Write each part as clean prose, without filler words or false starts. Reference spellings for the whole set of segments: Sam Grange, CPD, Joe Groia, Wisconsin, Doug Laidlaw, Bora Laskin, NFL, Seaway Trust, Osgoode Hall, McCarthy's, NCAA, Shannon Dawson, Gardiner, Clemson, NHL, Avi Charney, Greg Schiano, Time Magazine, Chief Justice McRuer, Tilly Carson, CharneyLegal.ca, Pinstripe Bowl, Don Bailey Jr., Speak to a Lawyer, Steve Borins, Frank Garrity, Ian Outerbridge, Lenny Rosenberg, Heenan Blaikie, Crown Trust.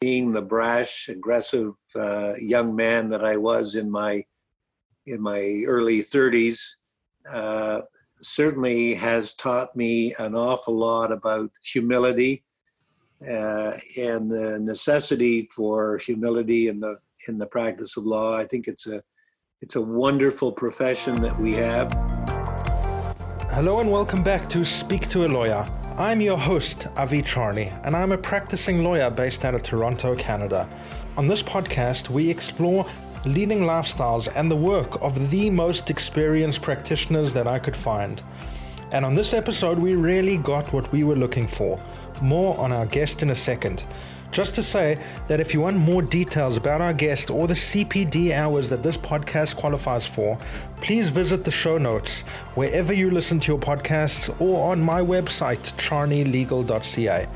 being the brash, aggressive young man that I was in my early 30s certainly has taught me an awful lot about humility and the necessity for humility in the practice of law. I think it's a wonderful profession that we have. Hello and welcome back to Speak to a Lawyer. I'm your host, Avi Charney, and I'm a practicing lawyer based out of Toronto, Canada. On this podcast, we explore leading lifestyles and the work of the most experienced practitioners that I could find. And on this episode, we really got what we were looking for. More on our guest in a second. Just to say that if you want more details about our guest or the CPD hours that this podcast qualifies for, please visit the show notes wherever you listen to your podcasts or on my website, CharneyLegal.ca.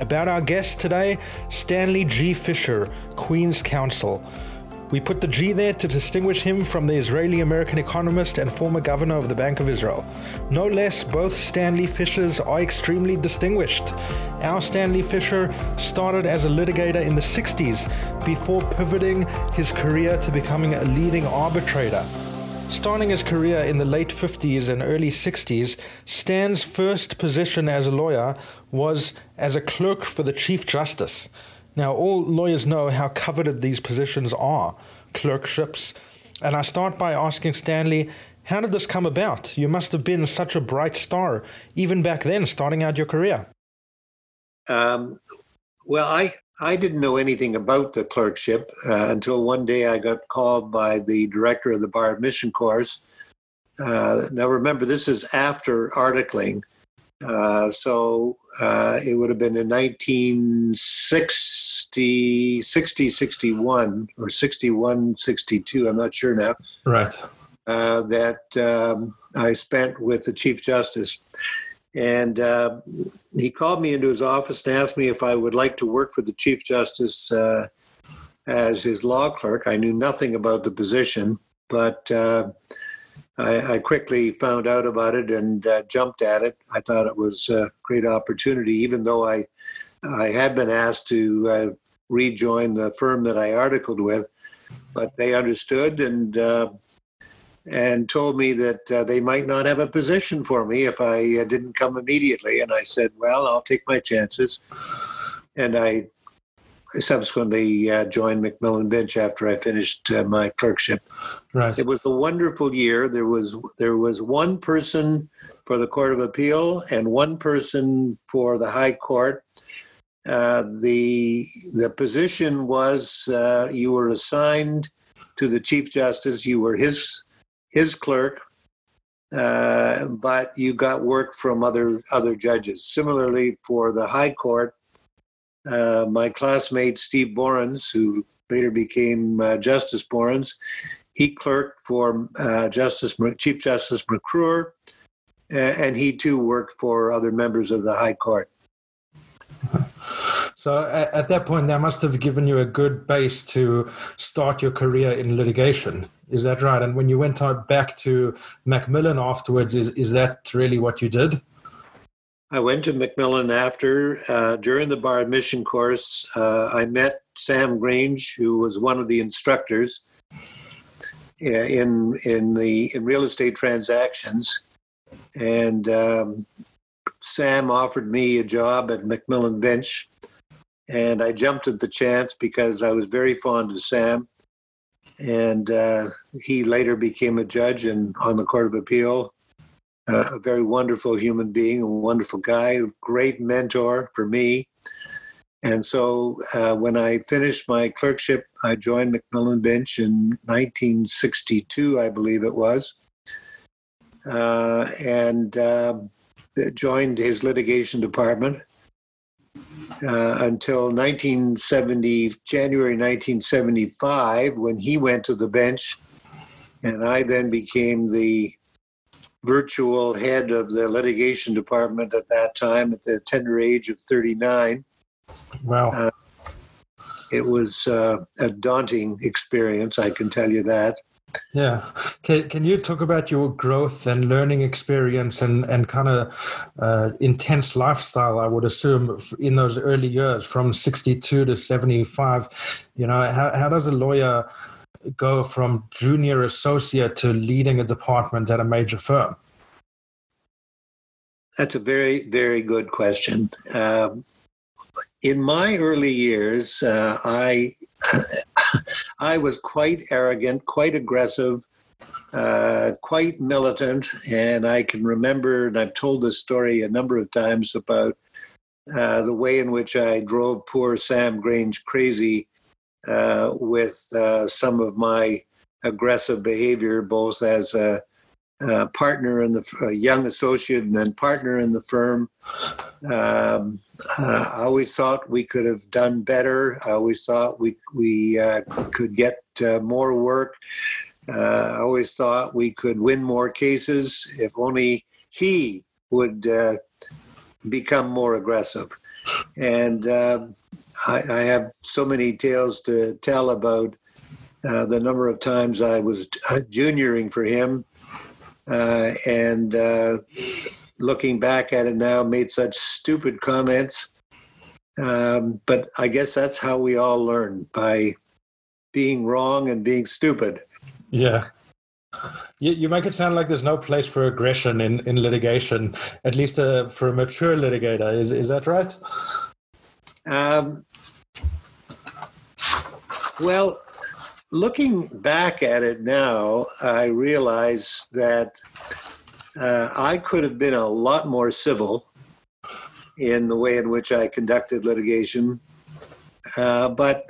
About our guest today, Stanley G. Fisher, Queen's Counsel. We put the G there to distinguish him from the Israeli-American economist and former governor of the Bank of Israel. No less, both Stanley Fishers are extremely distinguished. Our Stanley Fisher started as a litigator in the 60s before pivoting his career to becoming a leading arbitrator. Starting his career in the late 50s and early 60s, Stan's first position as a lawyer was as a clerk for the Chief Justice. Now, all lawyers know how coveted these positions are, clerkships. And I start by asking Stanley, how did this come about? You must have been such a bright star, even back then, starting out your career. Well, I didn't know anything about the clerkship until one day I got called by the director of the Bar Admission course. Now, remember, this is after articling. So it would have been in 1961 or 61, 62, I'm not sure now. Right. That I spent with the Chief Justice. And he called me into his office and asked me if I would like to work for the Chief Justice as his law clerk. I knew nothing about the position, but I quickly found out about it and jumped at it. I thought it was a great opportunity, even though I had been asked to rejoin the firm that I articled with, but they understood and told me that they might not have a position for me if I didn't come immediately. And I said, well, I'll take my chances. And I subsequently joined McMillan Binch after I finished my clerkship. Right. It was a wonderful year. There was one person for the Court of Appeal and one person for the High Court. The position was you were assigned to the Chief Justice. You were his clerk, but you got work from other judges. Similarly, for the High Court, my classmate, Steve Borins, who later became Justice Borins, he clerked for Chief Justice McRuer, and he too worked for other members of the High Court. So at that point, that must have given you a good base to start your career in litigation. Is that right? And when you went out back to Macmillan afterwards, is that really what you did? I went to Macmillan after. During the Bar Admission course, I met Sam Grange, who was one of the instructors in real estate transactions. And Sam offered me a job at Macmillan Binch, and I jumped at the chance because I was very fond of Sam. And he later became a judge on the Court of Appeal. A very wonderful human being, a wonderful guy, a great mentor for me. And so when I finished my clerkship, I joined McMillan Binch in 1962, I believe it was, and joined his litigation department until January 1975, when he went to the bench, and I then became the virtual head of the litigation department at that time, at the tender age of 39. Wow. It was a daunting experience, I can tell you that. Yeah. Can you talk about your growth and learning experience and kind of intense lifestyle, I would assume, in those early years from 62 to 75? You know, how does a lawyer go from junior associate to leading a department at a major firm? That's a very, very good question. In my early years, I was quite arrogant, quite aggressive, quite militant. And I can remember, and I've told this story a number of times about the way in which I drove poor Sam Grange crazy with some of my aggressive behavior, both as a partner in the young associate and then partner in the firm. I always thought we could have done better. I always thought we could get more work. I always thought we could win more cases if only he would become more aggressive. And I have so many tales to tell about the number of times I was junioring for him. And looking back at it now, made such stupid comments. But I guess that's how we all learn, by being wrong and being stupid. Yeah. You make it sound like there's no place for aggression in litigation, at least for a mature litigator. Is that right? Well, looking back at it now, I realize that I could have been a lot more civil in the way in which I conducted litigation. But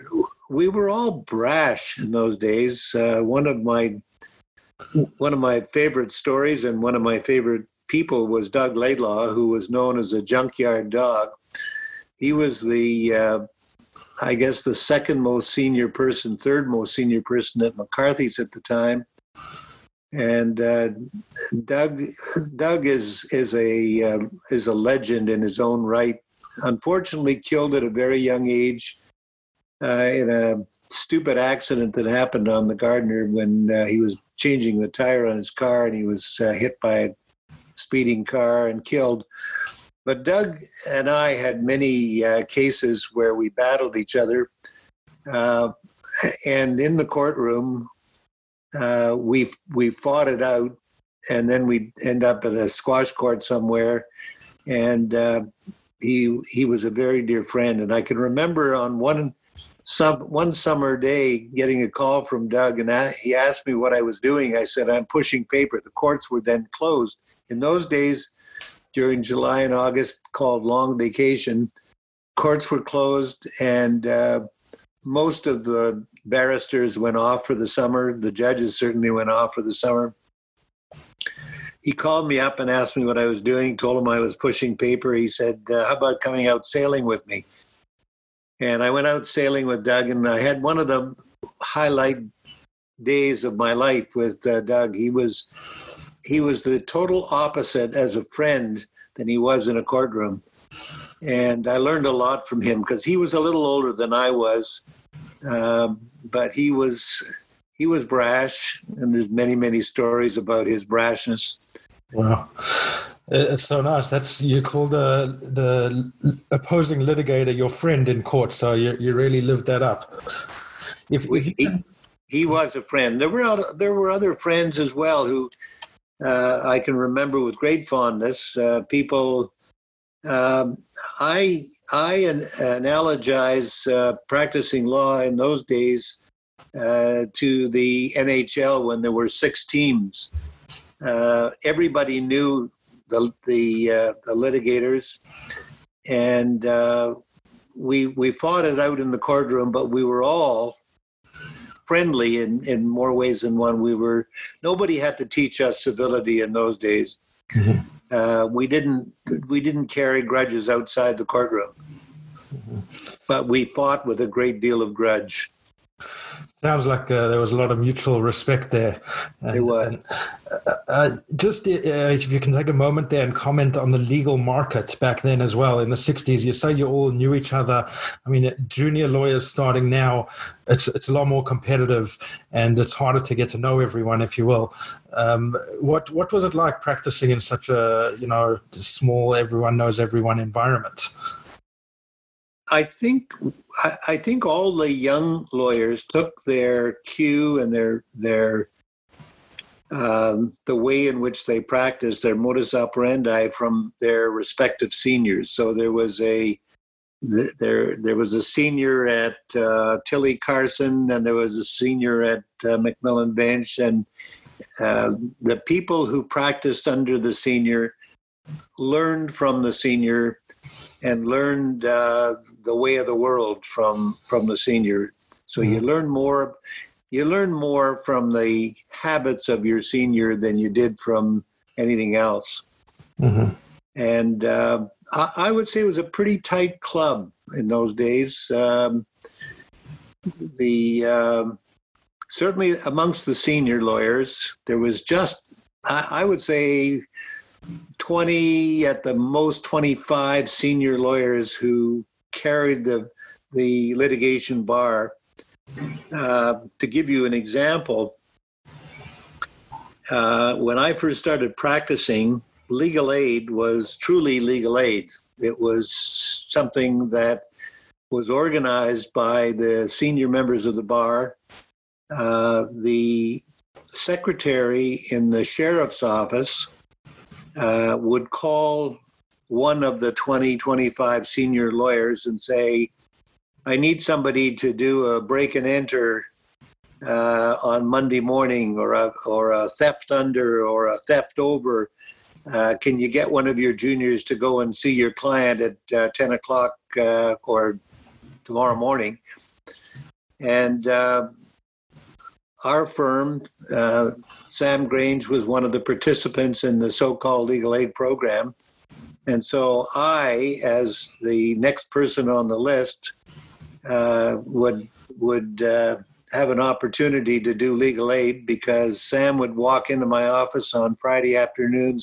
we were all brash in those days. One of my favorite stories and one of my favorite people was Doug Laidlaw, who was known as a junkyard dog. He was the I guess the third most senior person at McCarthy's at the time. And Doug is a legend in his own right. Unfortunately, killed at a very young age in a stupid accident that happened on the Gardiner when he was changing the tire on his car, and he was hit by a speeding car and killed. But Doug and I had many cases where we battled each other. And in the courtroom, we fought it out, and then we'd end up at a squash court somewhere. And he was a very dear friend. And I can remember on one summer day getting a call from Doug, and he asked me what I was doing. I said, I'm pushing paper. The courts were then closed. In those days, during July and August, called long vacation, courts were closed, and most of the barristers went off for the summer. The judges certainly went off for the summer. He called me up and asked me what I was doing, told him I was pushing paper. He said, how about coming out sailing with me? And I went out sailing with Doug, and I had one of the highlight days of my life with Doug. He was the total opposite as a friend than he was in a courtroom. And I learned a lot from him because he was a little older than I was. But he was brash, and there's many, many stories about his brashness. Wow. It's so nice. You call the opposing litigator your friend in court. So you really lived that up. He was a friend. There were other friends as well who, I can remember with great fondness, people. I analogize practicing law in those days to the NHL when there were six teams. Everybody knew the litigators, and we fought it out in the courtroom, but we were all friendly in more ways than one. Nobody had to teach us civility in those days. Mm-hmm. We didn't carry grudges outside the courtroom, mm-hmm. but we fought with a great deal of grudge. Sounds like there was a lot of mutual respect there. There were. Just if you can take a moment there and comment on the legal market back then as well in the 60s. You say you all knew each other. I mean, junior lawyers starting now, it's a lot more competitive and it's harder to get to know everyone, if you will. What was it like practicing in such a, you know, small, everyone knows everyone environment? I think all the young lawyers took their cue and their the way in which they practiced, their modus operandi, from their respective seniors. So there was a senior at Tilly Carson, and there was a senior at McMillan Binch, and the people who practiced under the senior learned from the senior. And learned the way of the world from the senior. So you learn more from the habits of your senior than you did from anything else. Mm-hmm. And I would say it was a pretty tight club in those days. Certainly amongst the senior lawyers, there was just, I would say, 20, at the most 25 senior lawyers who carried the litigation bar. To give you an example, when I first started practicing, legal aid was truly legal aid. It was something that was organized by the senior members of the bar. The secretary in the sheriff's office would call one of the 20, 25 senior lawyers and say, I need somebody to do a break and enter on Monday morning, or a theft under or a theft over. Can you get one of your juniors to go and see your client at 10 o'clock or tomorrow morning? And our firm, Sam Grange, was one of the participants in the so-called legal aid program. And so I, as the next person on the list, would have an opportunity to do legal aid, because Sam would walk into my office on Friday afternoon,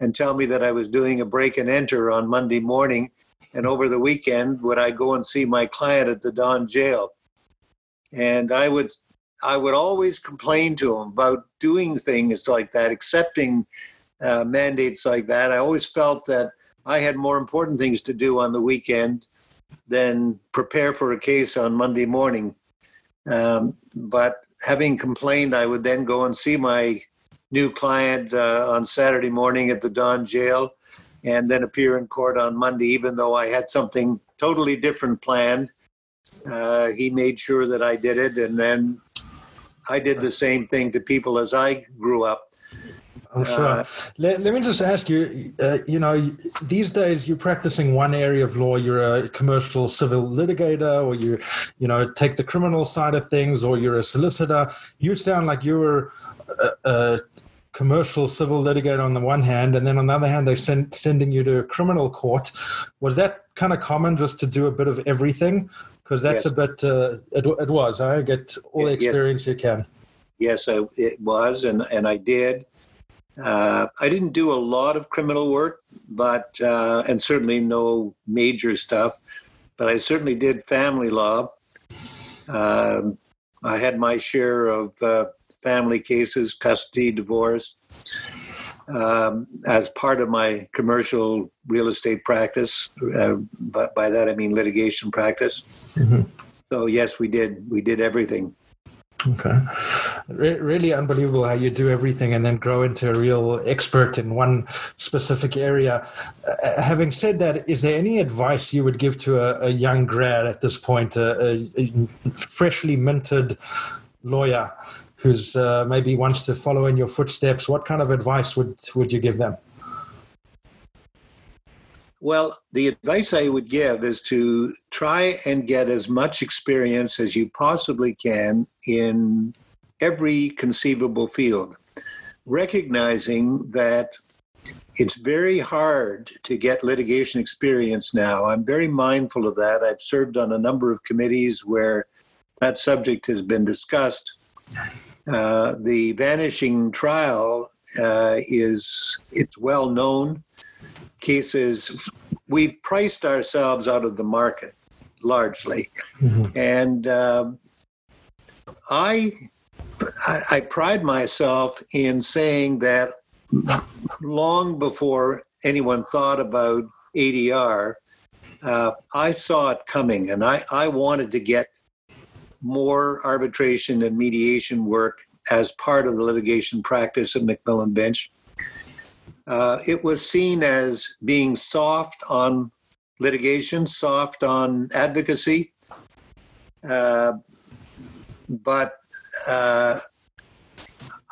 and tell me that I was doing a break and enter on Monday morning, and over the weekend, would I go and see my client at the Don Jail? And I would always complain to him about doing things like that, accepting mandates like that. I always felt that I had more important things to do on the weekend than prepare for a case on Monday morning. But having complained, I would then go and see my new client on Saturday morning at the Don Jail, and then appear in court on Monday, even though I had something totally different planned. He made sure that I did it, and then I did the same thing to people as I grew up. I'm sure. Let me just ask you, you know, these days you're practicing one area of law, you're a commercial civil litigator, or you take the criminal side of things, or you're a solicitor. You sound like you were a commercial civil litigator on the one hand, and then on the other hand, they're sending you to a criminal court. Was that kind of common, just to do a bit of everything? Because that's a bit, it was. I get all the experience you can. Yes, it was, and I did. I didn't do a lot of criminal work, but and certainly no major stuff. But I certainly did family law. I had my share of family cases, custody, divorce, as part of my commercial real estate practice, but by that I mean litigation practice. Mm-hmm. So yes, we did everything. Okay, really unbelievable how you do everything and then grow into a real expert in one specific area. Having said that, is there any advice you would give to a young grad at this point, a freshly minted lawyer who's maybe wants to follow in your footsteps? What kind of advice would you give them? Well, the advice I would give is to try and get as much experience as you possibly can in every conceivable field, recognizing that it's very hard to get litigation experience now. I'm very mindful of that. I've served on a number of committees where That subject has been discussed. The vanishing trial it's well known. Cases, we've priced ourselves out of the market largely. Mm-hmm. And I pride myself in saying that long before anyone thought about ADR, I saw it coming, and I wanted to get more arbitration and mediation work as part of the litigation practice at McMillan Binch. It was seen as being soft on litigation, soft on advocacy, but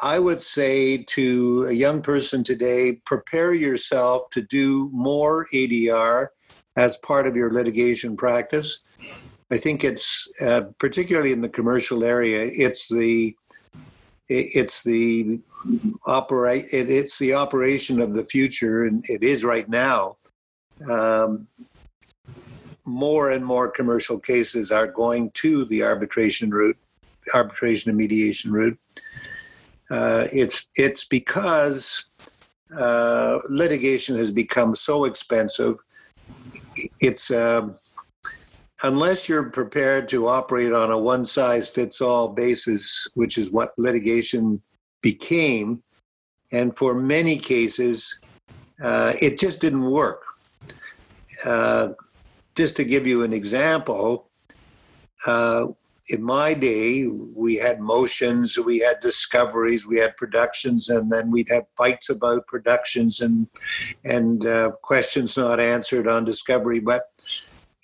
I would say to a young person today, prepare yourself to do more ADR as part of your litigation practice. I think it's particularly in the commercial area, it's the operation of the future, and it is right now. More and more commercial cases are going to the arbitration and mediation route. It's because litigation has become so expensive. It's unless you're prepared to operate on a one-size-fits-all basis, which is what litigation became, and for many cases, it just didn't work. Just to give you an example, in my day, we had motions, we had discoveries, we had productions, and then we'd have fights about productions and questions not answered on discovery. But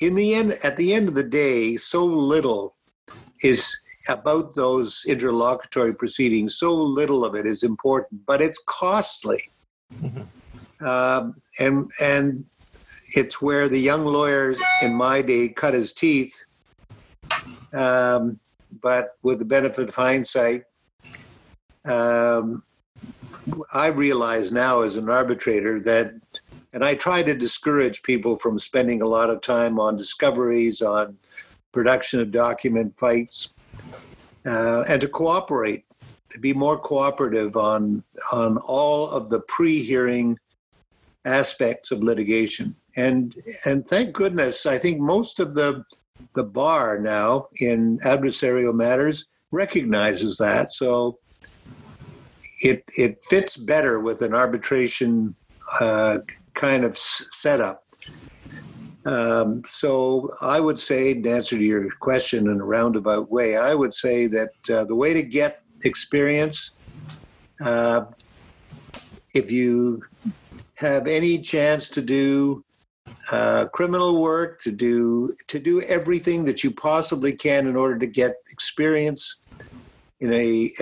in the end, at the end of the day, so little is about those interlocutory proceedings. So little of it is important, but it's costly, mm-hmm. And it's where the young lawyers in my day cut his teeth. But with the benefit of hindsight, I realize now as an arbitrator that, and I try to discourage people from spending a lot of time on discoveries, on production of document fights, and to cooperate, to be more cooperative on all of the pre-hearing aspects of litigation. And thank goodness, I think most of the bar now in adversarial matters recognizes that. So it fits better with an arbitration kind of setup. So I would say, in answer to your question in a roundabout way, I would say that the way to get experience, if you have any chance to do criminal work, to do everything that you possibly can in order to get experience in a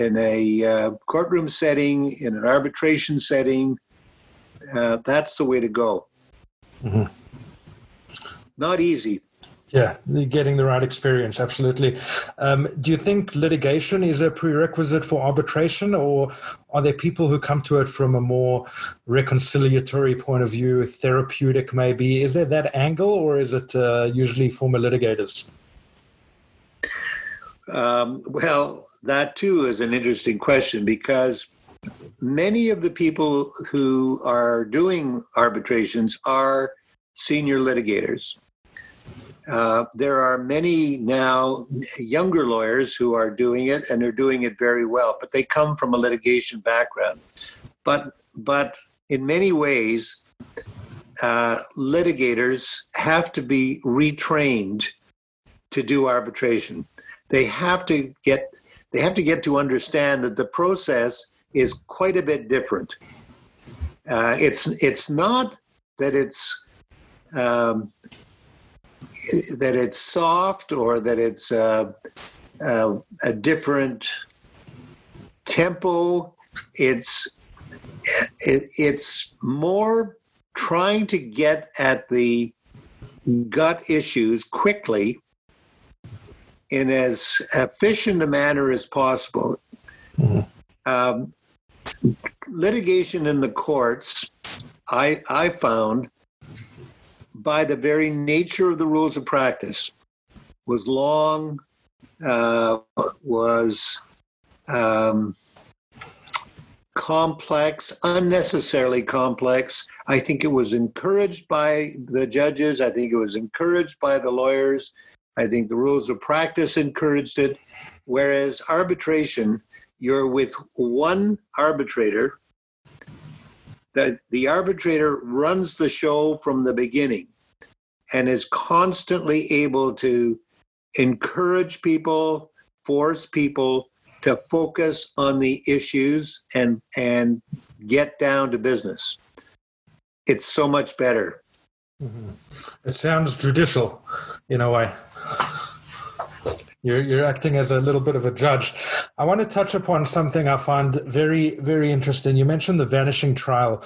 courtroom setting, in an arbitration setting, that's the way to go. Mm-hmm. Not easy. Yeah, getting the right experience, absolutely. Do you think litigation is a prerequisite for arbitration, or are there people who come to it from a more reconciliatory point of view, therapeutic maybe? Is there that angle, or is it usually former litigators? Well, that too is an interesting question, because many of the people who are doing arbitrations are senior litigators. There are many now younger lawyers who are doing it, and they're doing it very well, but they come from a litigation background. But in many ways, litigators have to be retrained to do arbitration. They have to get to understand that the process is quite a bit different. It's not that it's soft, or that it's a different tempo. It's more trying to get at the gut issues quickly in as efficient a manner as possible. Mm-hmm. Litigation in the courts, I found, by the very nature of the rules of practice, was long, was complex, unnecessarily complex. I think it was encouraged by the judges. I think it was encouraged by the lawyers. I think the rules of practice encouraged it. Whereas arbitration, you're with one arbitrator. The arbitrator runs the show from the beginning and is constantly able to encourage people, force people to focus on the issues and get down to business. It's so much better. Mm-hmm. It sounds judicial in a way. You're acting as a little bit of a judge. I want to touch upon something I find very, very interesting. You mentioned the vanishing trial.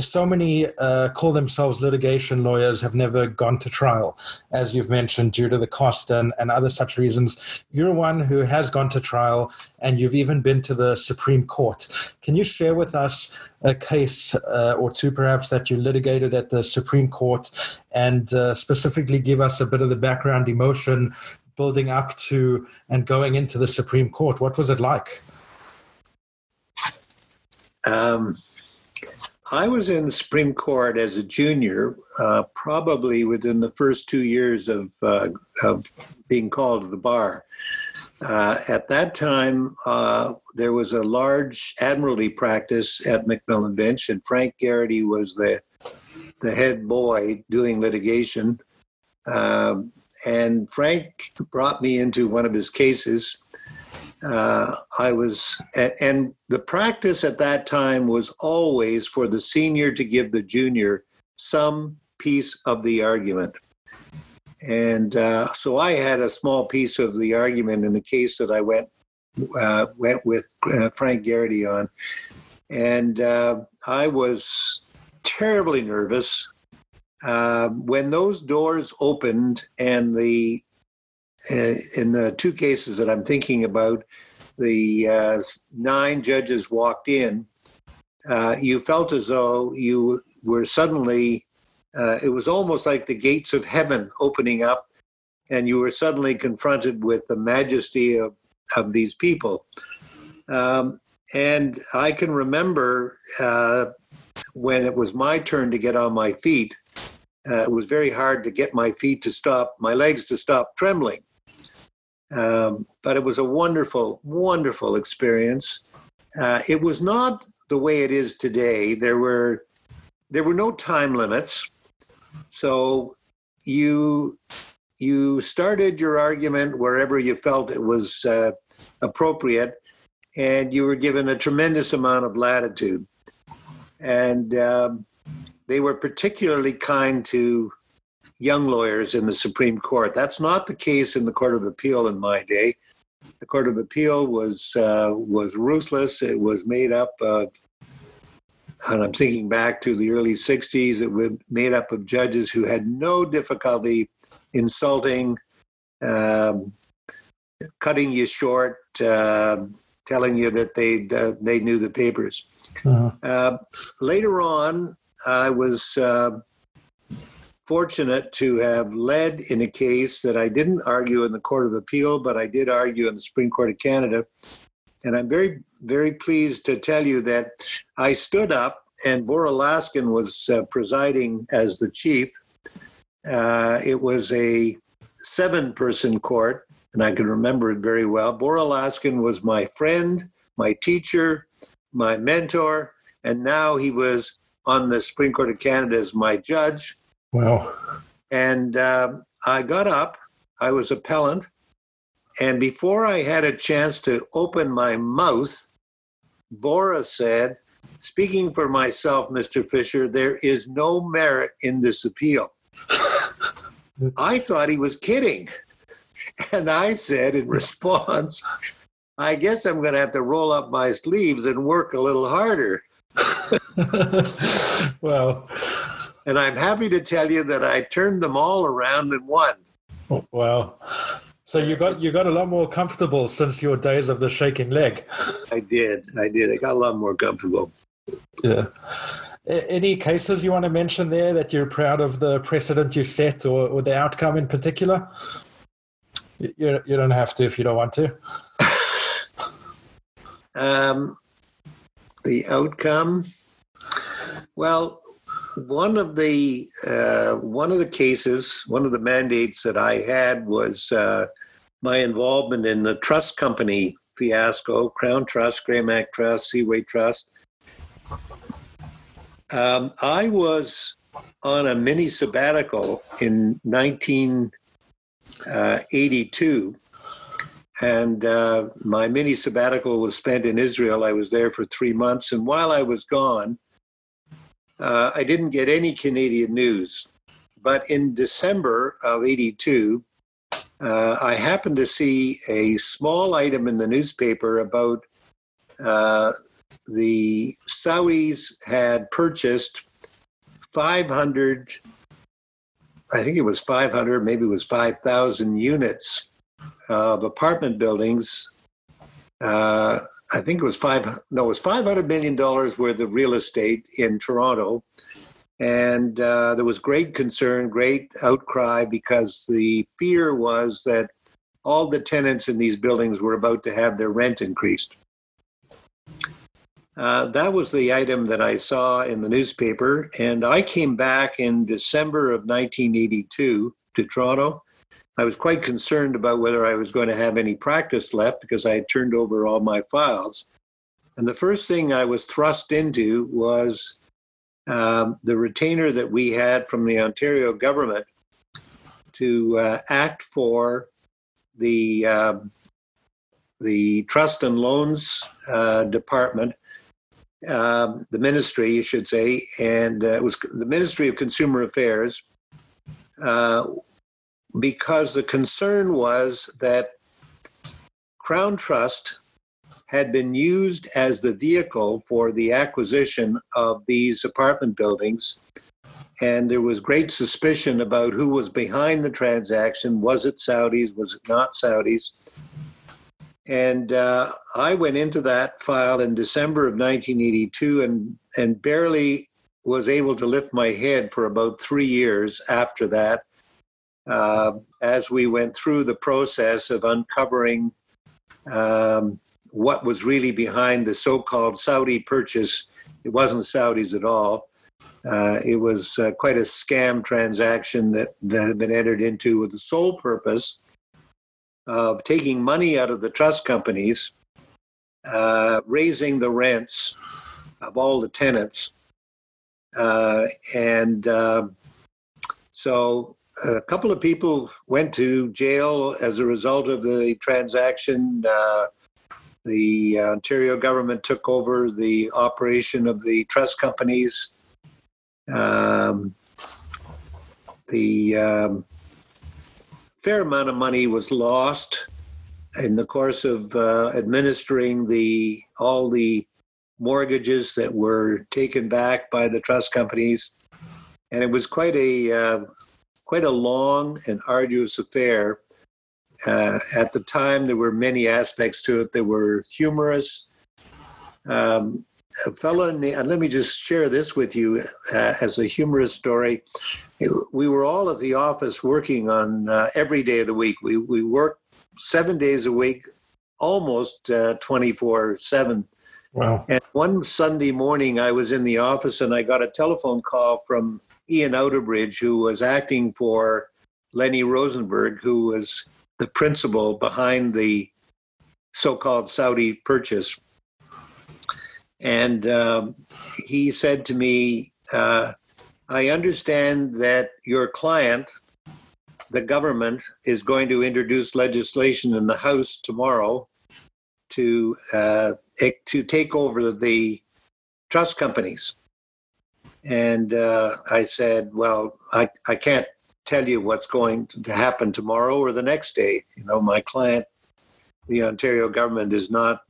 So many call themselves litigation lawyers have never gone to trial, as you've mentioned, due to the cost and other such reasons. You're one who has gone to trial, and you've even been to the Supreme Court. Can you share with us a case or two, perhaps, that you litigated at the Supreme Court, and specifically give us a bit of the background emotion building up to and going into the Supreme Court? What was it like? I was in the Supreme Court as a junior, probably within the first 2 years of being called to the bar. At that time, there was a large admiralty practice at McMillan Binch, and Frank Garrity was the head boy doing litigation. And Frank brought me into one of his cases. And the practice at that time was always for the senior to give the junior some piece of the argument. And so I had a small piece of the argument in the case that I went with Frank Garrity on. And I was terribly nervous. When those doors opened and in the two cases that I'm thinking about, the nine judges walked in, you felt as though you were suddenly, it was almost like the gates of heaven opening up, and you were suddenly confronted with the majesty of these people. And I can remember when it was my turn to get on my feet, it was very hard to get my feet to stop, my legs to stop trembling. But it was a wonderful, wonderful experience. It was not the way it is today. There were no time limits. So you started your argument wherever you felt it was appropriate, and you were given a tremendous amount of latitude. And they were particularly kind to young lawyers in the Supreme Court. That's not the case in the Court of Appeal in my day. The Court of Appeal was ruthless. It was made up of, and I'm thinking back to the early 60s, it was made up of judges who had no difficulty insulting, cutting you short, telling you that they knew the papers. Uh-huh. Later on, I was fortunate to have led in a case that I didn't argue in the Court of Appeal, but I did argue in the Supreme Court of Canada. And I'm very, very pleased to tell you that I stood up, and Bora Laskin was presiding as the chief. It was a 7-person court, and I can remember it very well. Bora Laskin was my friend, my teacher, my mentor, and now he was on the Supreme Court of Canada as my judge. Wow. And I got up, I was appellant, and before I had a chance to open my mouth, Bora said, "Speaking for myself, Mr. Fisher, there is no merit in this appeal." I thought he was kidding. And I said in response, "I guess I'm going to have to roll up my sleeves and work a little harder." Wow. And I'm happy to tell you that I turned them all around and won. Oh, wow. So you got a lot more comfortable since your days of the shaking leg. I did. I got a lot more comfortable. Yeah. Any cases you want to mention there that you're proud of the precedent you set or the outcome in particular? You don't have to if you don't want to. The outcome. Well, one of the mandates that I had was my involvement in the trust company fiasco: Crown Trust, Greymac Trust, Seaway Trust. I was on a mini sabbatical in 1982, and my mini sabbatical was spent in Israel. I was there for 3 months, and while I was gone, I didn't get any Canadian news. But in December of 82, I happened to see a small item in the newspaper about the Saudis had purchased 500, I think it was 500, maybe it was 5,000 units of apartment buildings. I think it was $500 million worth of real estate in Toronto. And there was great concern, great outcry, because the fear was that all the tenants in these buildings were about to have their rent increased. That was the item that I saw in the newspaper, and I came back in December of 1982 to Toronto. I was quite concerned about whether I was going to have any practice left because I had turned over all my files. And the first thing I was thrust into was the retainer that we had from the Ontario government to act for the Trust and Loans Department, the ministry, you should say, and it was the Ministry of Consumer Affairs, because the concern was that Crown Trust had been used as the vehicle for the acquisition of these apartment buildings, and there was great suspicion about who was behind the transaction. Was it Saudis? Was it not Saudis? And I went into that file in December of 1982 and barely was able to lift my head for about 3 years after that, as we went through the process of uncovering what was really behind the so-called Saudi purchase. It wasn't Saudis at all. It was quite a scam transaction that had been entered into with the sole purpose of taking money out of the trust companies, raising the rents of all the tenants. So a couple of people went to jail as a result of the transaction. The Ontario government took over the operation of the trust companies. Fair amount of money was lost in the course of administering all the mortgages that were taken back by the trust companies, and it was quite a long and arduous affair. At the time, there were many aspects to it that were humorous. Let me just share this with you as a humorous story. We were all at the office working on every day of the week. We worked 7 days a week, almost 24/7. Wow. And one Sunday morning, I was in the office and I got a telephone call from Ian Outerbridge, who was acting for Lenny Rosenberg, who was the principal behind the so-called Saudi purchase. And he said to me, I understand that your client, the government, is going to introduce legislation in the House tomorrow to take over the trust companies. And I said, well, I can't tell you what's going to happen tomorrow or the next day. You know, my client, the Ontario government, is not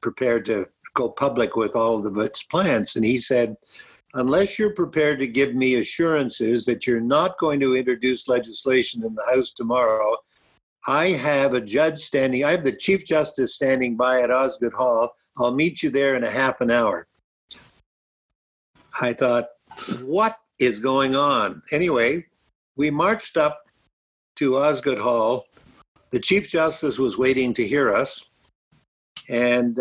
prepared to go public with all of its plans. And he said, unless you're prepared to give me assurances that you're not going to introduce legislation in the House tomorrow, I have the Chief Justice standing by at Osgoode Hall. I'll meet you there in a half an hour. I thought, what is going on? Anyway, we marched up to Osgoode Hall The Chief Justice was waiting to hear us, and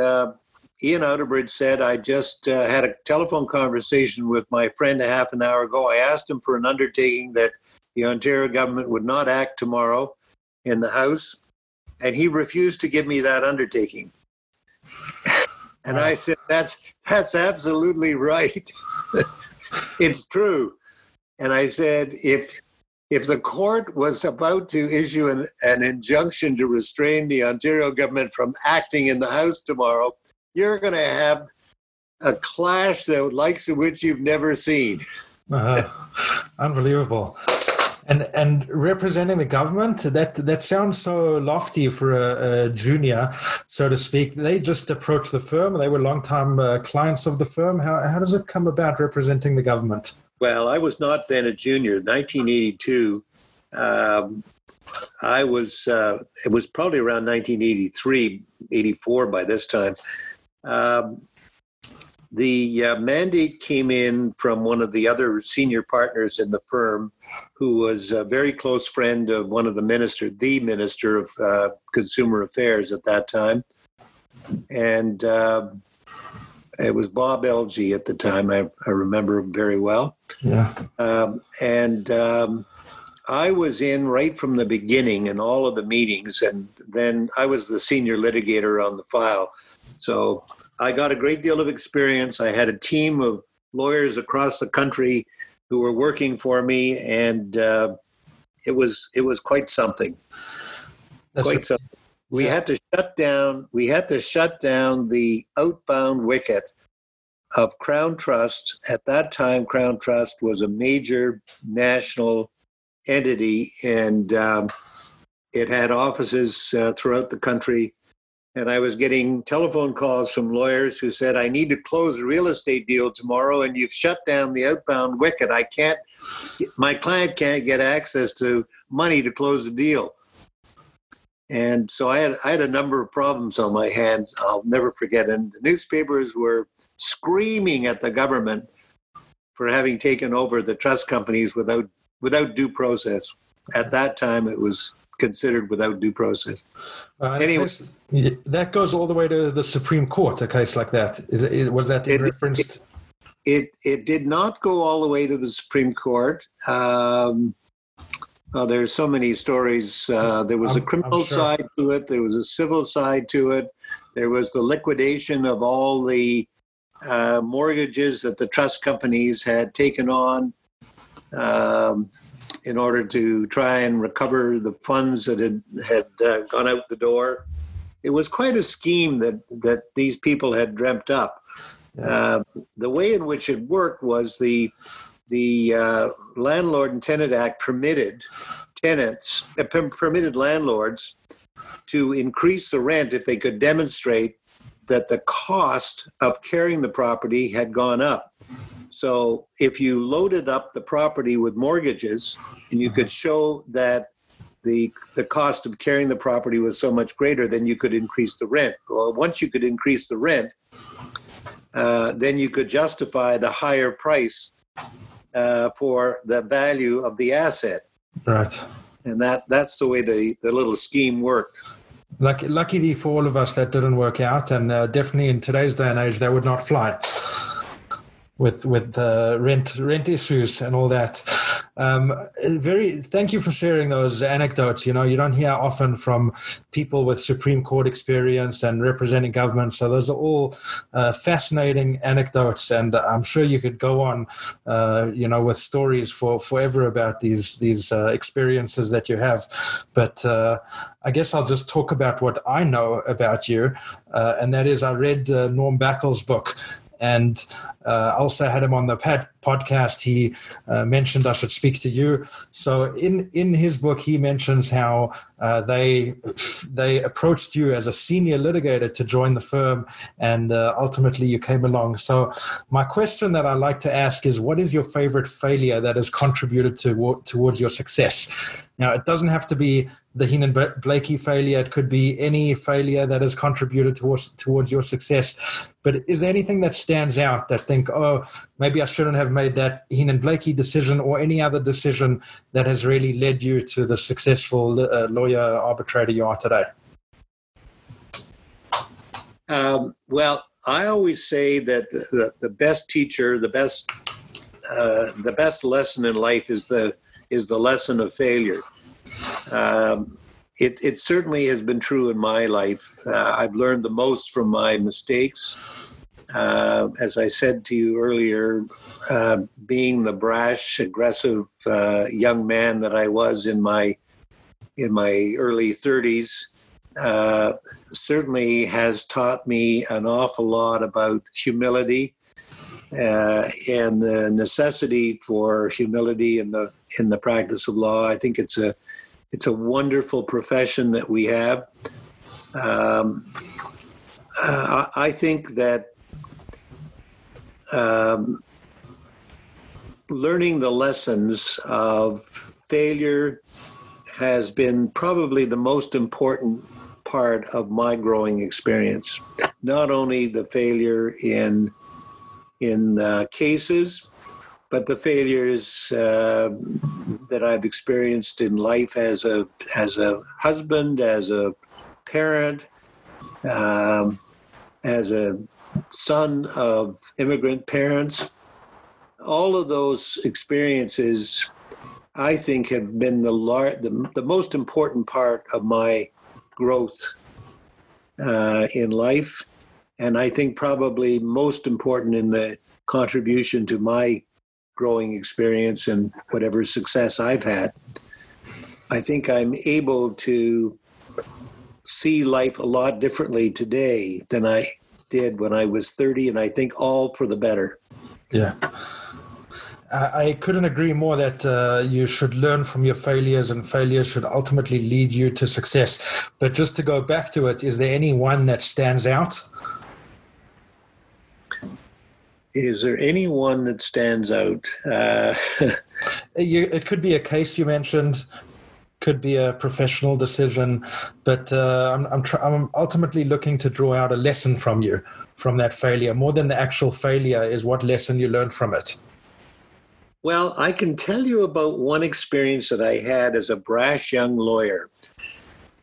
Ian Outerbridge said, I just had a telephone conversation with my friend a half an hour ago. I asked him for an undertaking that the Ontario government would not act tomorrow in the House, and he refused to give me that undertaking. And I said, that's absolutely right. It's true. And I said, if the court was about to issue an injunction to restrain the Ontario government from acting in the House tomorrow, you're going to have a clash the likes of which you've never seen. Unbelievable. And representing the government, that sounds so lofty for a junior, so to speak. They just approached the firm. They were longtime clients of the firm. How does it come about representing the government? Well, I was not then a junior. 1982, I was, it was probably around 1983, 84 by this time. The mandate came in from one of the other senior partners in the firm, who was a very close friend of one of the Minister of Consumer Affairs at that time. And it was Bob Elgie at the time, I remember him very well. Yeah. I was in right from the beginning in all of the meetings, and then I was the senior litigator on the file. So I got a great deal of experience. I had a team of lawyers across the country who were working for me, and it was quite something. Something. We had to shut down. We had to shut down the outbound wicket of Crown Trust. At that time, Crown Trust was a major national entity, and it had offices throughout the country. And I was getting telephone calls from lawyers who said, I need to close a real estate deal tomorrow, and you've shut down the outbound wicket. My client can't get access to money to close the deal. And so I had a number of problems on my hands I'll never forget. And the newspapers were screaming at the government for having taken over the trust companies without due process. At that time, it was considered without due process. Anyway, that goes all the way to the Supreme Court, a case like that. Was that referenced? It did not go all the way to the Supreme Court. There are so many stories. There was a criminal side to it. There was a civil side to it. There was the liquidation of all the mortgages that the trust companies had taken on in order to try and recover the funds that had gone out the door. It was quite a scheme that these people had dreamt up. Yeah. The way in which it worked was the Landlord and Tenant Act permitted landlords to increase the rent if they could demonstrate that the cost of carrying the property had gone up. So if you loaded up the property with mortgages and you could show that the cost of carrying the property was so much greater, then you could increase the rent. Well, once you could increase the rent, then you could justify the higher price for the value of the asset. Right. And that's the way the little scheme worked. Luckily for all of us, that didn't work out. And definitely in today's day and age, that would not fly with the rent issues and all that. Thank you for sharing those anecdotes. You know, you don't hear often from people with Supreme Court experience and representing government. So those are all fascinating anecdotes, and I'm sure you could go on, with stories forever about these experiences that you have. But I guess I'll just talk about what I know about you, and that is I read Norm Backel's book. And I also had him on the podcast. He mentioned I should speak to you. So in his book, he mentions how they approached you as a senior litigator to join the firm, and ultimately you came along. So my question that I like to ask is, what is your favorite failure that has contributed towards your success? Now, it doesn't have to be the Heenan Blaikie failure. It could be any failure that has contributed towards your success. But is there anything that stands out that think, oh, maybe I shouldn't have made that Heenan Blaikie decision or any other decision that has really led you to the successful lawyer arbitrator you are today? Well, I always say that the best teacher, the best lesson in life is the lesson of failure. It certainly has been true in my life. I've learned the most from my mistakes. As I said to you earlier, being the brash, aggressive young man that I was in my early 30s, certainly has taught me an awful lot about humility and the necessity for humility in the practice of law. I think it's a wonderful profession that we have. I think that learning the lessons of failure has been probably the most important part of my growing experience. Not only the failure in cases, but the failures that I've experienced in life as a husband, as a parent, as a son of immigrant parents. All of those experiences, I think, have been the most important part of my growth in life, and I think probably most important in the contribution to my growing experience and whatever success I've had. I think I'm able to see life a lot differently today than I did when I was 30, and I think all for the better. Yeah. I couldn't agree more that you should learn from your failures, and failures should ultimately lead you to success. But just to go back to it, is there any one that stands out? Is there anyone that stands out? It could be a case you mentioned, could be a professional decision, but I'm ultimately looking to draw out a lesson from you, from that failure. More than the actual failure is what lesson you learned from it. Well, I can tell you about one experience that I had as a brash young lawyer.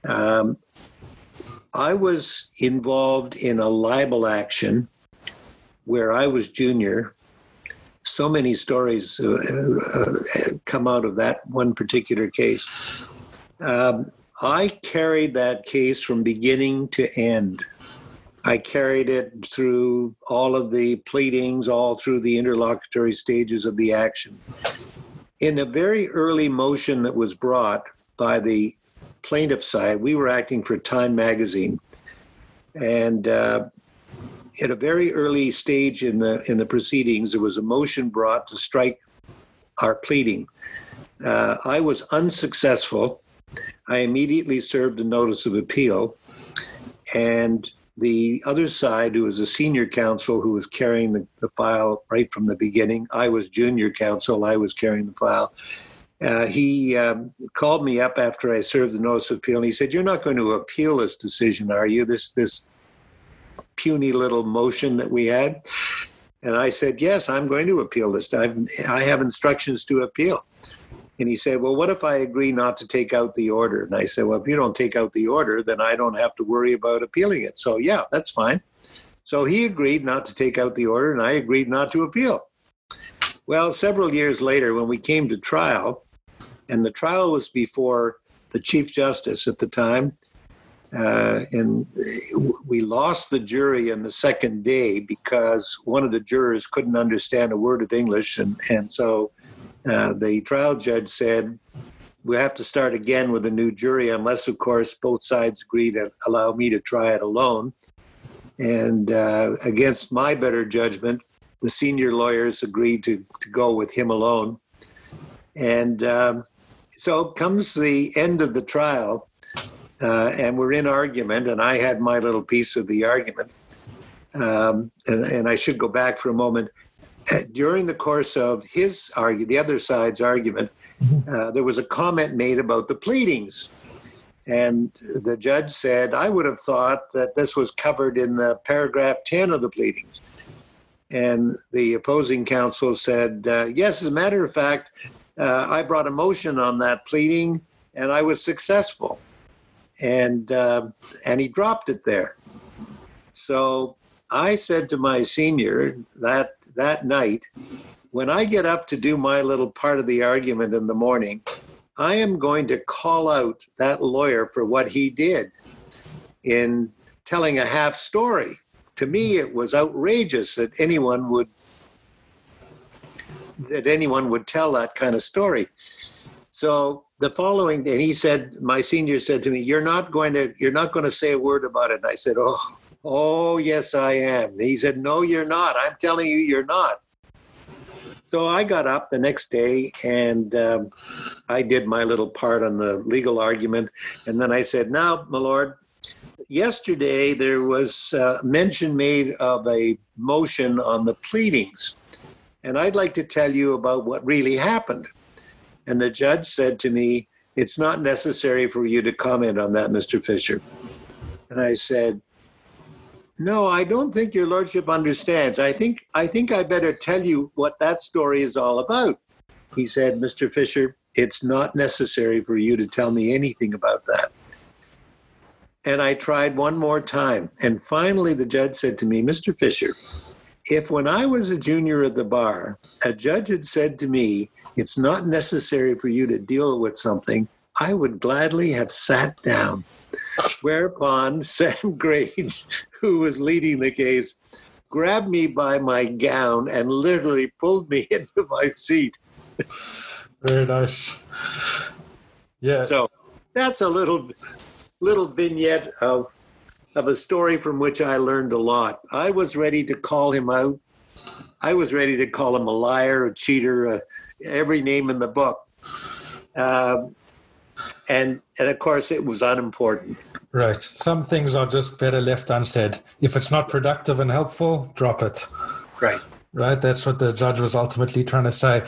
I was involved in a libel action where I was junior. So many stories come out of that one particular case. I carried that case from beginning to end. I carried it through all of the pleadings, all through the interlocutory stages of the action. In a very early motion that was brought by the plaintiff side, we were acting for Time Magazine, and at a very early stage in the proceedings, there was a motion brought to strike our pleading. I was unsuccessful. I immediately served a notice of appeal, and the other side, who was a senior counsel who was carrying the file right from the beginning, I was junior counsel, I was carrying the file. He called me up after I served the notice of appeal, and he said, "You're not going to appeal this decision, are you? This puny little motion that we had?" And I said, "Yes, I'm going to appeal this. I have instructions to appeal." And he said, "Well, what if I agree not to take out the order?" And I said, "Well, if you don't take out the order, then I don't have to worry about appealing it. So yeah, that's fine." So he agreed not to take out the order, and I agreed not to appeal. Well, several years later, when we came to trial, and the trial was before the Chief Justice at the time, and we lost the jury on the second day because one of the jurors couldn't understand a word of English. And so the trial judge said, "We have to start again with a new jury unless, of course, both sides agree to allow me to try it alone." And against my better judgment, the senior lawyers agreed to go with him alone. And so comes the end of the trial, and we're in argument, and I had my little piece of the argument. And I should go back for a moment. During the course of his argument, the other side's argument, there was a comment made about the pleadings. And the judge said, I would have thought that this was covered in the paragraph 10 of the pleadings. And the opposing counsel said, yes, as a matter of fact, I brought a motion on that pleading and I was successful. And he dropped it there. So I said to my senior that night, when I get up to do my little part of the argument in the morning, I am going to call out that lawyer for what he did in telling a half story. To me, it was outrageous that anyone would tell that kind of story. So the following day, he said, my senior said to me, "You're not going to say a word about it." And I said, "Oh, yes, I am." And he said, "No, you're not. I'm telling you, you're not." So I got up the next day and I did my little part on the legal argument. And then I said, now, my lord, yesterday there was mention made of a motion on the pleadings. And I'd like to tell you about what really happened. And the judge said to me, it's not necessary for you to comment on that, Mr. Fisher. And I said, no, I don't think your lordship understands. I think I better tell you what that story is all about. He said, Mr. Fisher, it's not necessary for you to tell me anything about that. And I tried one more time. And finally, the judge said to me, Mr. Fisher, if when I was a junior at the bar, a judge had said to me, it's not necessary for you to deal with something, I would gladly have sat down. Whereupon Sam Grange, who was leading the case, grabbed me by my gown and literally pulled me into my seat. Very nice. Yeah. So that's a little vignette of a story from which I learned a lot. I was ready to call him out. I was ready to call him a liar, a cheater, every name in the book. And of course, it was unimportant. Right. Some things are just better left unsaid. If it's not productive and helpful, drop it. Right. Right. That's what the judge was ultimately trying to say.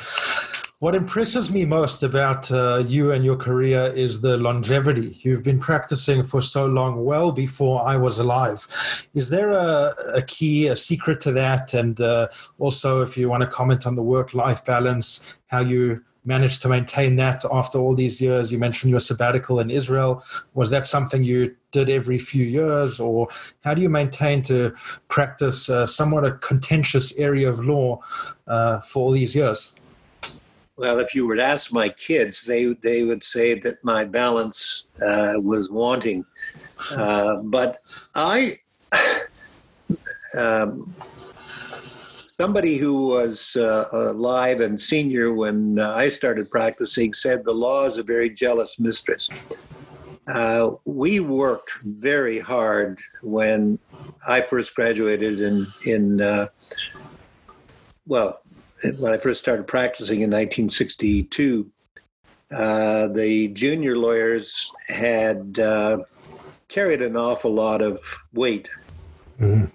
What impresses me most about you and your career is the longevity. You've been practicing for so long, well before I was alive. Is there a key, a secret to that? And also, if you want to comment on the work-life balance, how you managed to maintain that after all these years. You mentioned your sabbatical in Israel. Was that something you did every few years? Or how do you maintain to practice somewhat a contentious area of law for all these years? Well, if you were to ask my kids, they would say that my balance was wanting. But I... somebody who was alive and senior when I started practicing said the law is a very jealous mistress. We worked very hard when I first graduated when I first started practicing in 1962, the junior lawyers had carried an awful lot of weight. Mm-hmm.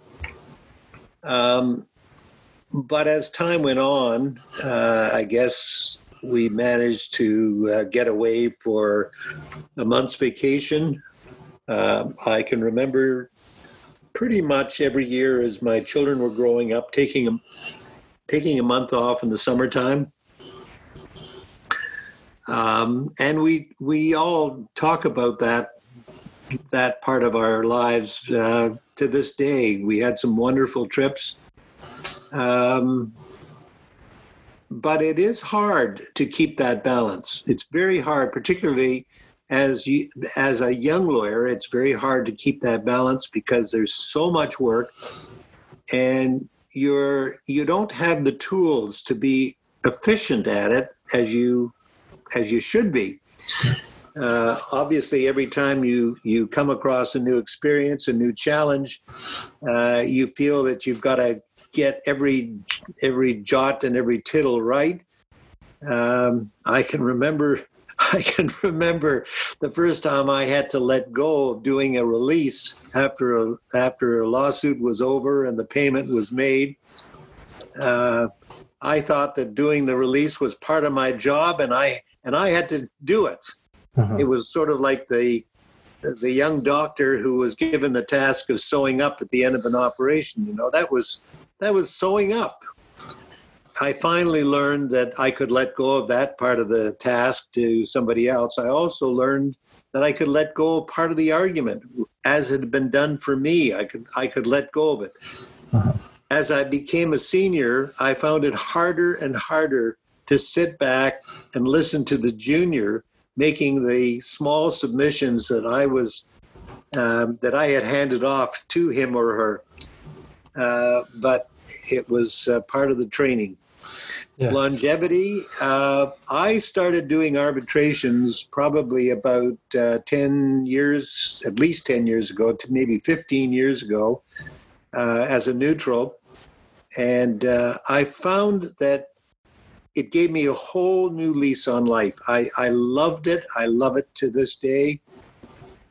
But as time went on, I guess we managed to get away for a month's vacation. I can remember pretty much every year as my children were growing up, taking a month off in the summertime. And we all talk about that part of our lives to this day. We had some wonderful trips. But it is hard to keep that balance. It's very hard, particularly as a young lawyer, it's very hard to keep that balance because there's so much work and you don't have the tools to be efficient at it as you should be. Obviously, every time you come across a new experience, a new challenge, you feel that you've got to get every jot and every tittle right. I can remember the first time I had to let go of doing a release after a lawsuit was over and the payment was made. I thought that doing the release was part of my job, and I had to do it. Uh-huh. It was sort of like the the young doctor who was given the task of sewing up at the end of an operation. You know, that was sewing up. I finally learned that I could let go of that part of the task to somebody else. I also learned that I could let go of part of the argument, as it had been done for me. I could let go of it. As I became a senior, I found it harder and harder to sit back and listen to the junior making the small submissions that I had handed off to him or her. But it was part of the training. Yeah. Longevity. I started doing arbitrations probably about 10 years, at least 10 years ago, to maybe 15 years ago, as a neutral. And I found that it gave me a whole new lease on life. I loved it. I love it to this day.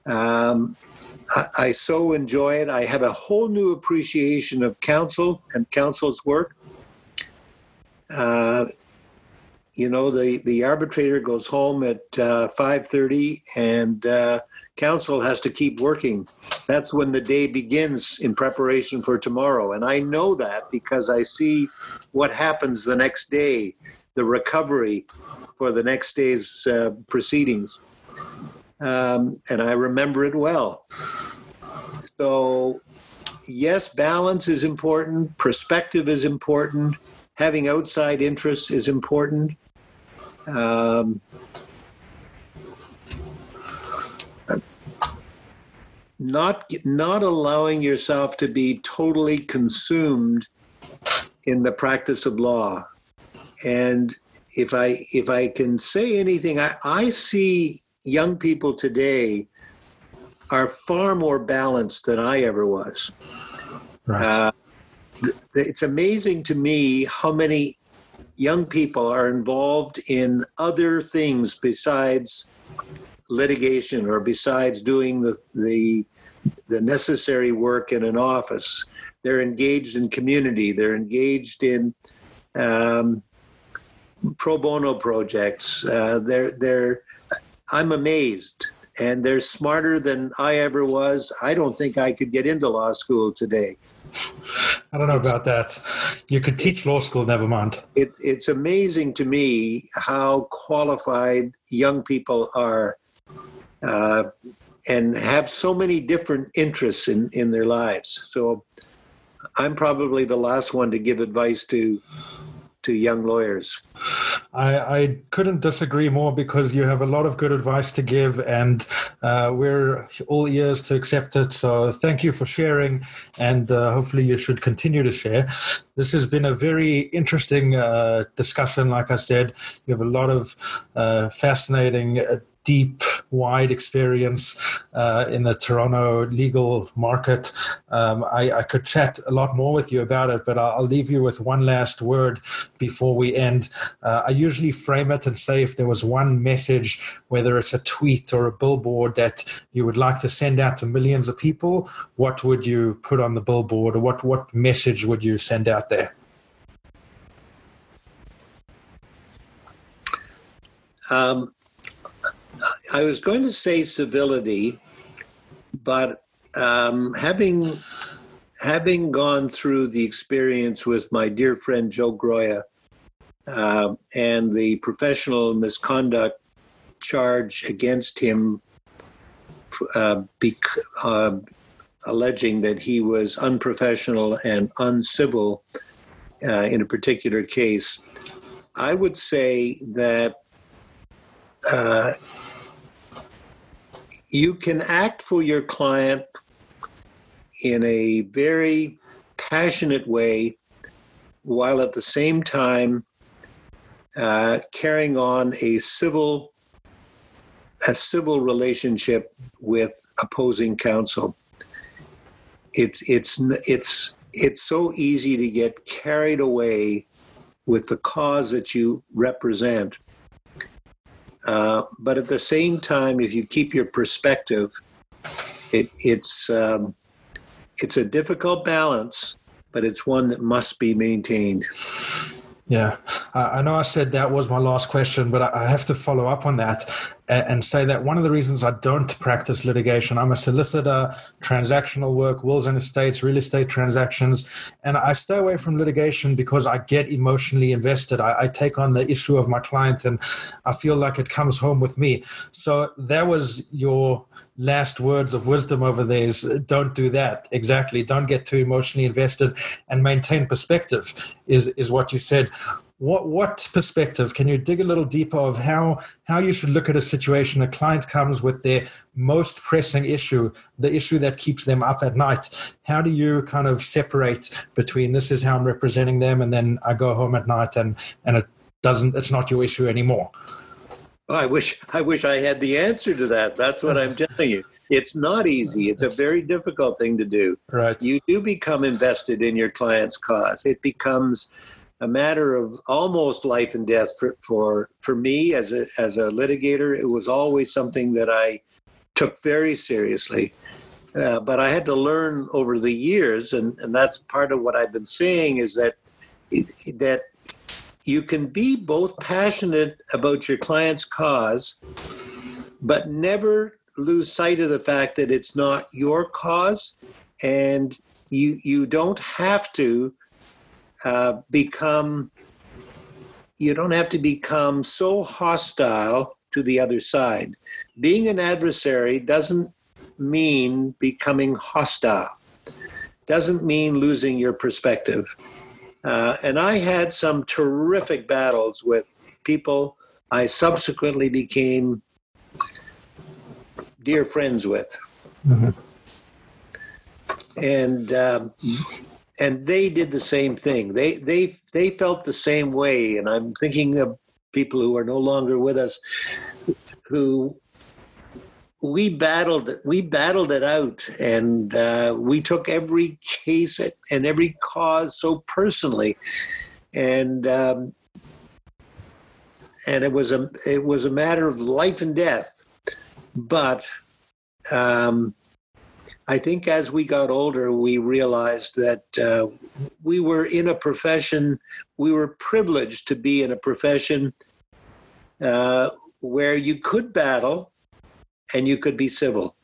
I so enjoy it. I have a whole new appreciation of counsel and counsel's work. You know, the arbitrator goes home at 5:30 and counsel has to keep working. That's when the day begins in preparation for tomorrow. And I know that because I see what happens the next day, the recovery for the next day's proceedings. And I remember it well. So, yes, balance is important. Perspective is important. Having outside interests is important. Not allowing yourself to be totally consumed in the practice of law. And if I can say anything, I see young people today are far more balanced than I ever was. Right. It's amazing to me how many young people are involved in other things besides litigation or besides doing the necessary work in an office. They're engaged in community. They're engaged in pro bono projects. I'm amazed, and they're smarter than I ever was. I don't think I could get into law school today. I don't know about that. You could teach law school, never mind. It's amazing to me how qualified young people are and have so many different interests in their lives. So I'm probably the last one to give advice to young lawyers. I couldn't disagree more, because you have a lot of good advice to give, and we're all ears to accept it. So thank you for sharing, and hopefully you should continue to share. This has been a very interesting discussion. Like I said, you have a lot of fascinating deep, wide experience in the Toronto legal market. I could chat a lot more with you about it, but I'll leave you with one last word before we end. I usually frame it and say, if there was one message, whether it's a tweet or a billboard that you would like to send out to millions of people, what would you put on the billboard, or what message would you send out there? I was going to say civility, but having gone through the experience with my dear friend Joe Groia and the professional misconduct charge against him, alleging that he was unprofessional and uncivil in a particular case, I would say that you can act for your client in a very passionate way while at the same time carrying on a civil relationship with opposing counsel. It's so easy to get carried away with the cause that you represent. But at the same time, if you keep your perspective, it's a difficult balance, but it's one that must be maintained. Yeah, I know I said that was my last question, but I have to follow up on that. and say that one of the reasons I don't practice litigation, I'm a solicitor, transactional work, wills and estates, real estate transactions, and I stay away from litigation because I get emotionally invested. I take on the issue of my client and I feel like it comes home with me. So that was your last words of wisdom over there is don't do that. Exactly. Don't get too emotionally invested and maintain perspective is what you said. What perspective? Can you dig a little deeper of how you should look at a situation? A client comes with their most pressing issue, the issue that keeps them up at night. How do you kind of separate between this is how I'm representing them and then I go home at night and it's not your issue anymore? Oh, I wish I had the answer to that. That's what I'm telling you. It's not easy. It's a very difficult thing to do. Right. You do become invested in your client's cause. It becomes a matter of almost life and death for me as a litigator. It was always something that I took very seriously. But I had to learn over the years, and that's part of what I've been saying, is that you can be both passionate about your client's cause, but never lose sight of the fact that it's not your cause, and you don't have to become so hostile to the other side. Being an adversary doesn't mean becoming hostile, doesn't mean losing your perspective. And I had some terrific battles with people I subsequently became dear friends with. Mm-hmm. And they did the same thing. They felt the same way. And I'm thinking of people who are no longer with us, who we battled it out, and we took every case and every cause so personally, and it was a matter of life and death. But I think as we got older, we realized that we were in a profession. We were privileged to be in a profession where you could battle. And you could be civil.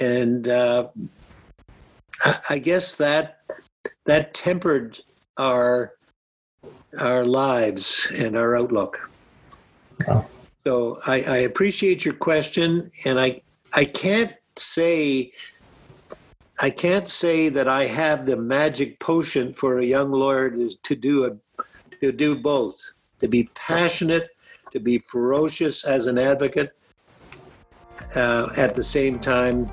And I guess that tempered our lives and our outlook. Wow. So I appreciate your question, and I can't say that I have the magic potion for a young lawyer to do both, to be passionate, to be ferocious as an advocate, at the same time,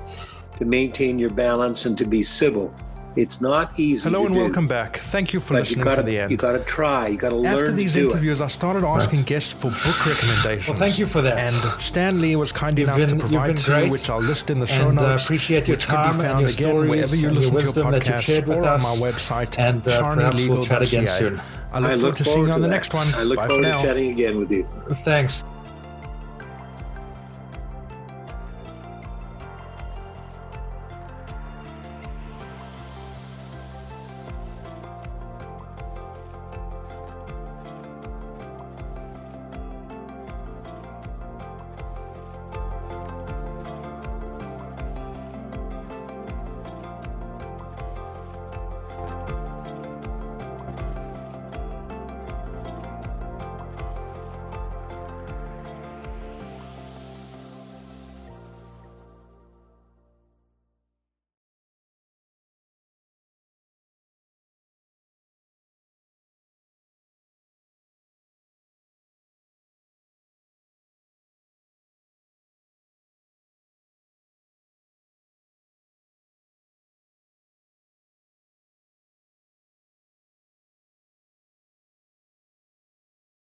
to maintain your balance and to be civil. It's not easy. Hello and welcome back. Thank you for listening to the end. You got to try. You got to learn. After these interviews, I started asking guests for book recommendations. Well, thank you for that. And Stan Lee was kind enough to provide two, which I'll list in the show notes. Appreciate your time and your stories, wherever you listen to your podcast or on my website. And CharneyLegal.ca. I look forward to seeing you on the next one. I look forward to chatting again with you. Thanks.